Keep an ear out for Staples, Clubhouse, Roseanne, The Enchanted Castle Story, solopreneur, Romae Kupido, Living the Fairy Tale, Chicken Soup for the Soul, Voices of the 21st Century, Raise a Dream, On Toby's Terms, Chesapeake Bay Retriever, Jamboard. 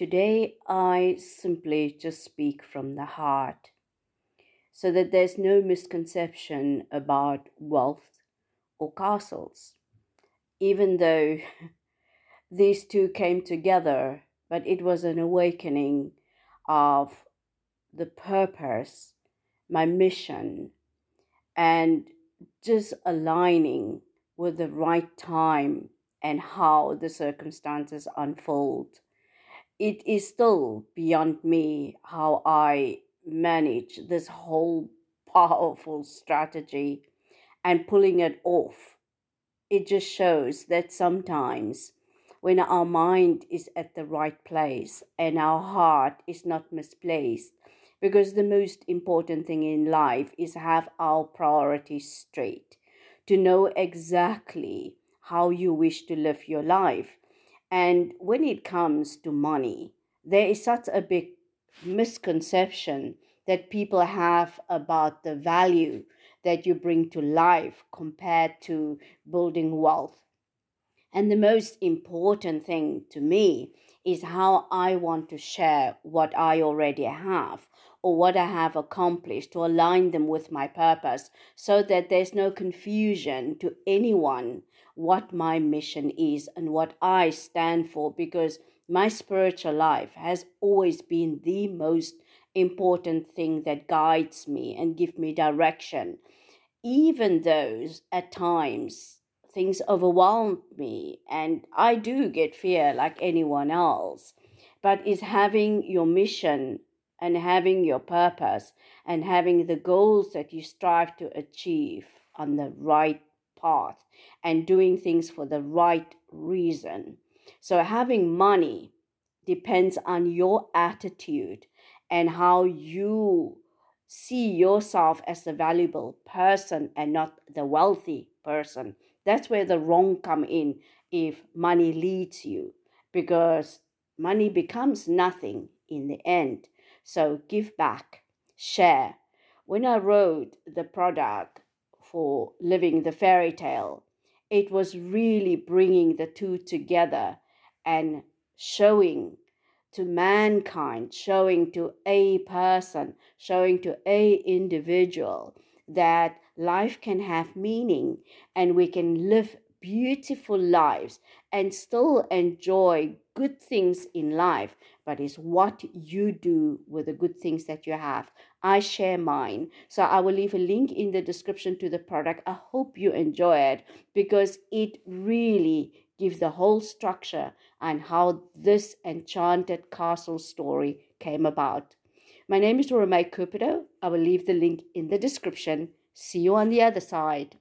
Today, I simply just speak from the heart so that there's no misconception about wealth or castles, even though these two came together, but it was an awakening of the purpose, my mission, and just aligning with the right time and how the circumstances unfold. It is still beyond me how I manage this whole powerful strategy and pulling it off. It just shows that sometimes when our mind is at the right place and our heart is not misplaced, because the most important thing in life is have our priorities straight, to know exactly how you wish to live your life. And when it comes to money, there is such a big misconception that people have about the value that you bring to life compared to building wealth. And the most important thing to me is how I want to share what I already have or what I have accomplished, to align them with my purpose so that there's no confusion to anyone what my mission is and what I stand for, because my spiritual life has always been the most important thing that guides me and gives me direction. Even though at times things overwhelm me and I do get fear like anyone else, but is having your mission and having your purpose and having the goals that you strive to achieve on the right path and doing things for the right reason. So having money depends on your attitude and how you see yourself as the valuable person and not the wealthy person. That's where the wrong come in if money leads you, because money becomes nothing in the end. So give back, share. When I wrote the product for Living the Fairy Tale, it was really bringing the two together and showing to mankind, showing to a person, showing to a individual that life can have meaning and we can live beautiful lives and still enjoy good things in life, but it's what you do with the good things that you have. I share mine, so I will leave a link in the description to the product. I hope you enjoy it because it really gives the whole structure and how this enchanted castle story came about. My name is Romae Kupido. I will leave the link in the description. See you on the other side.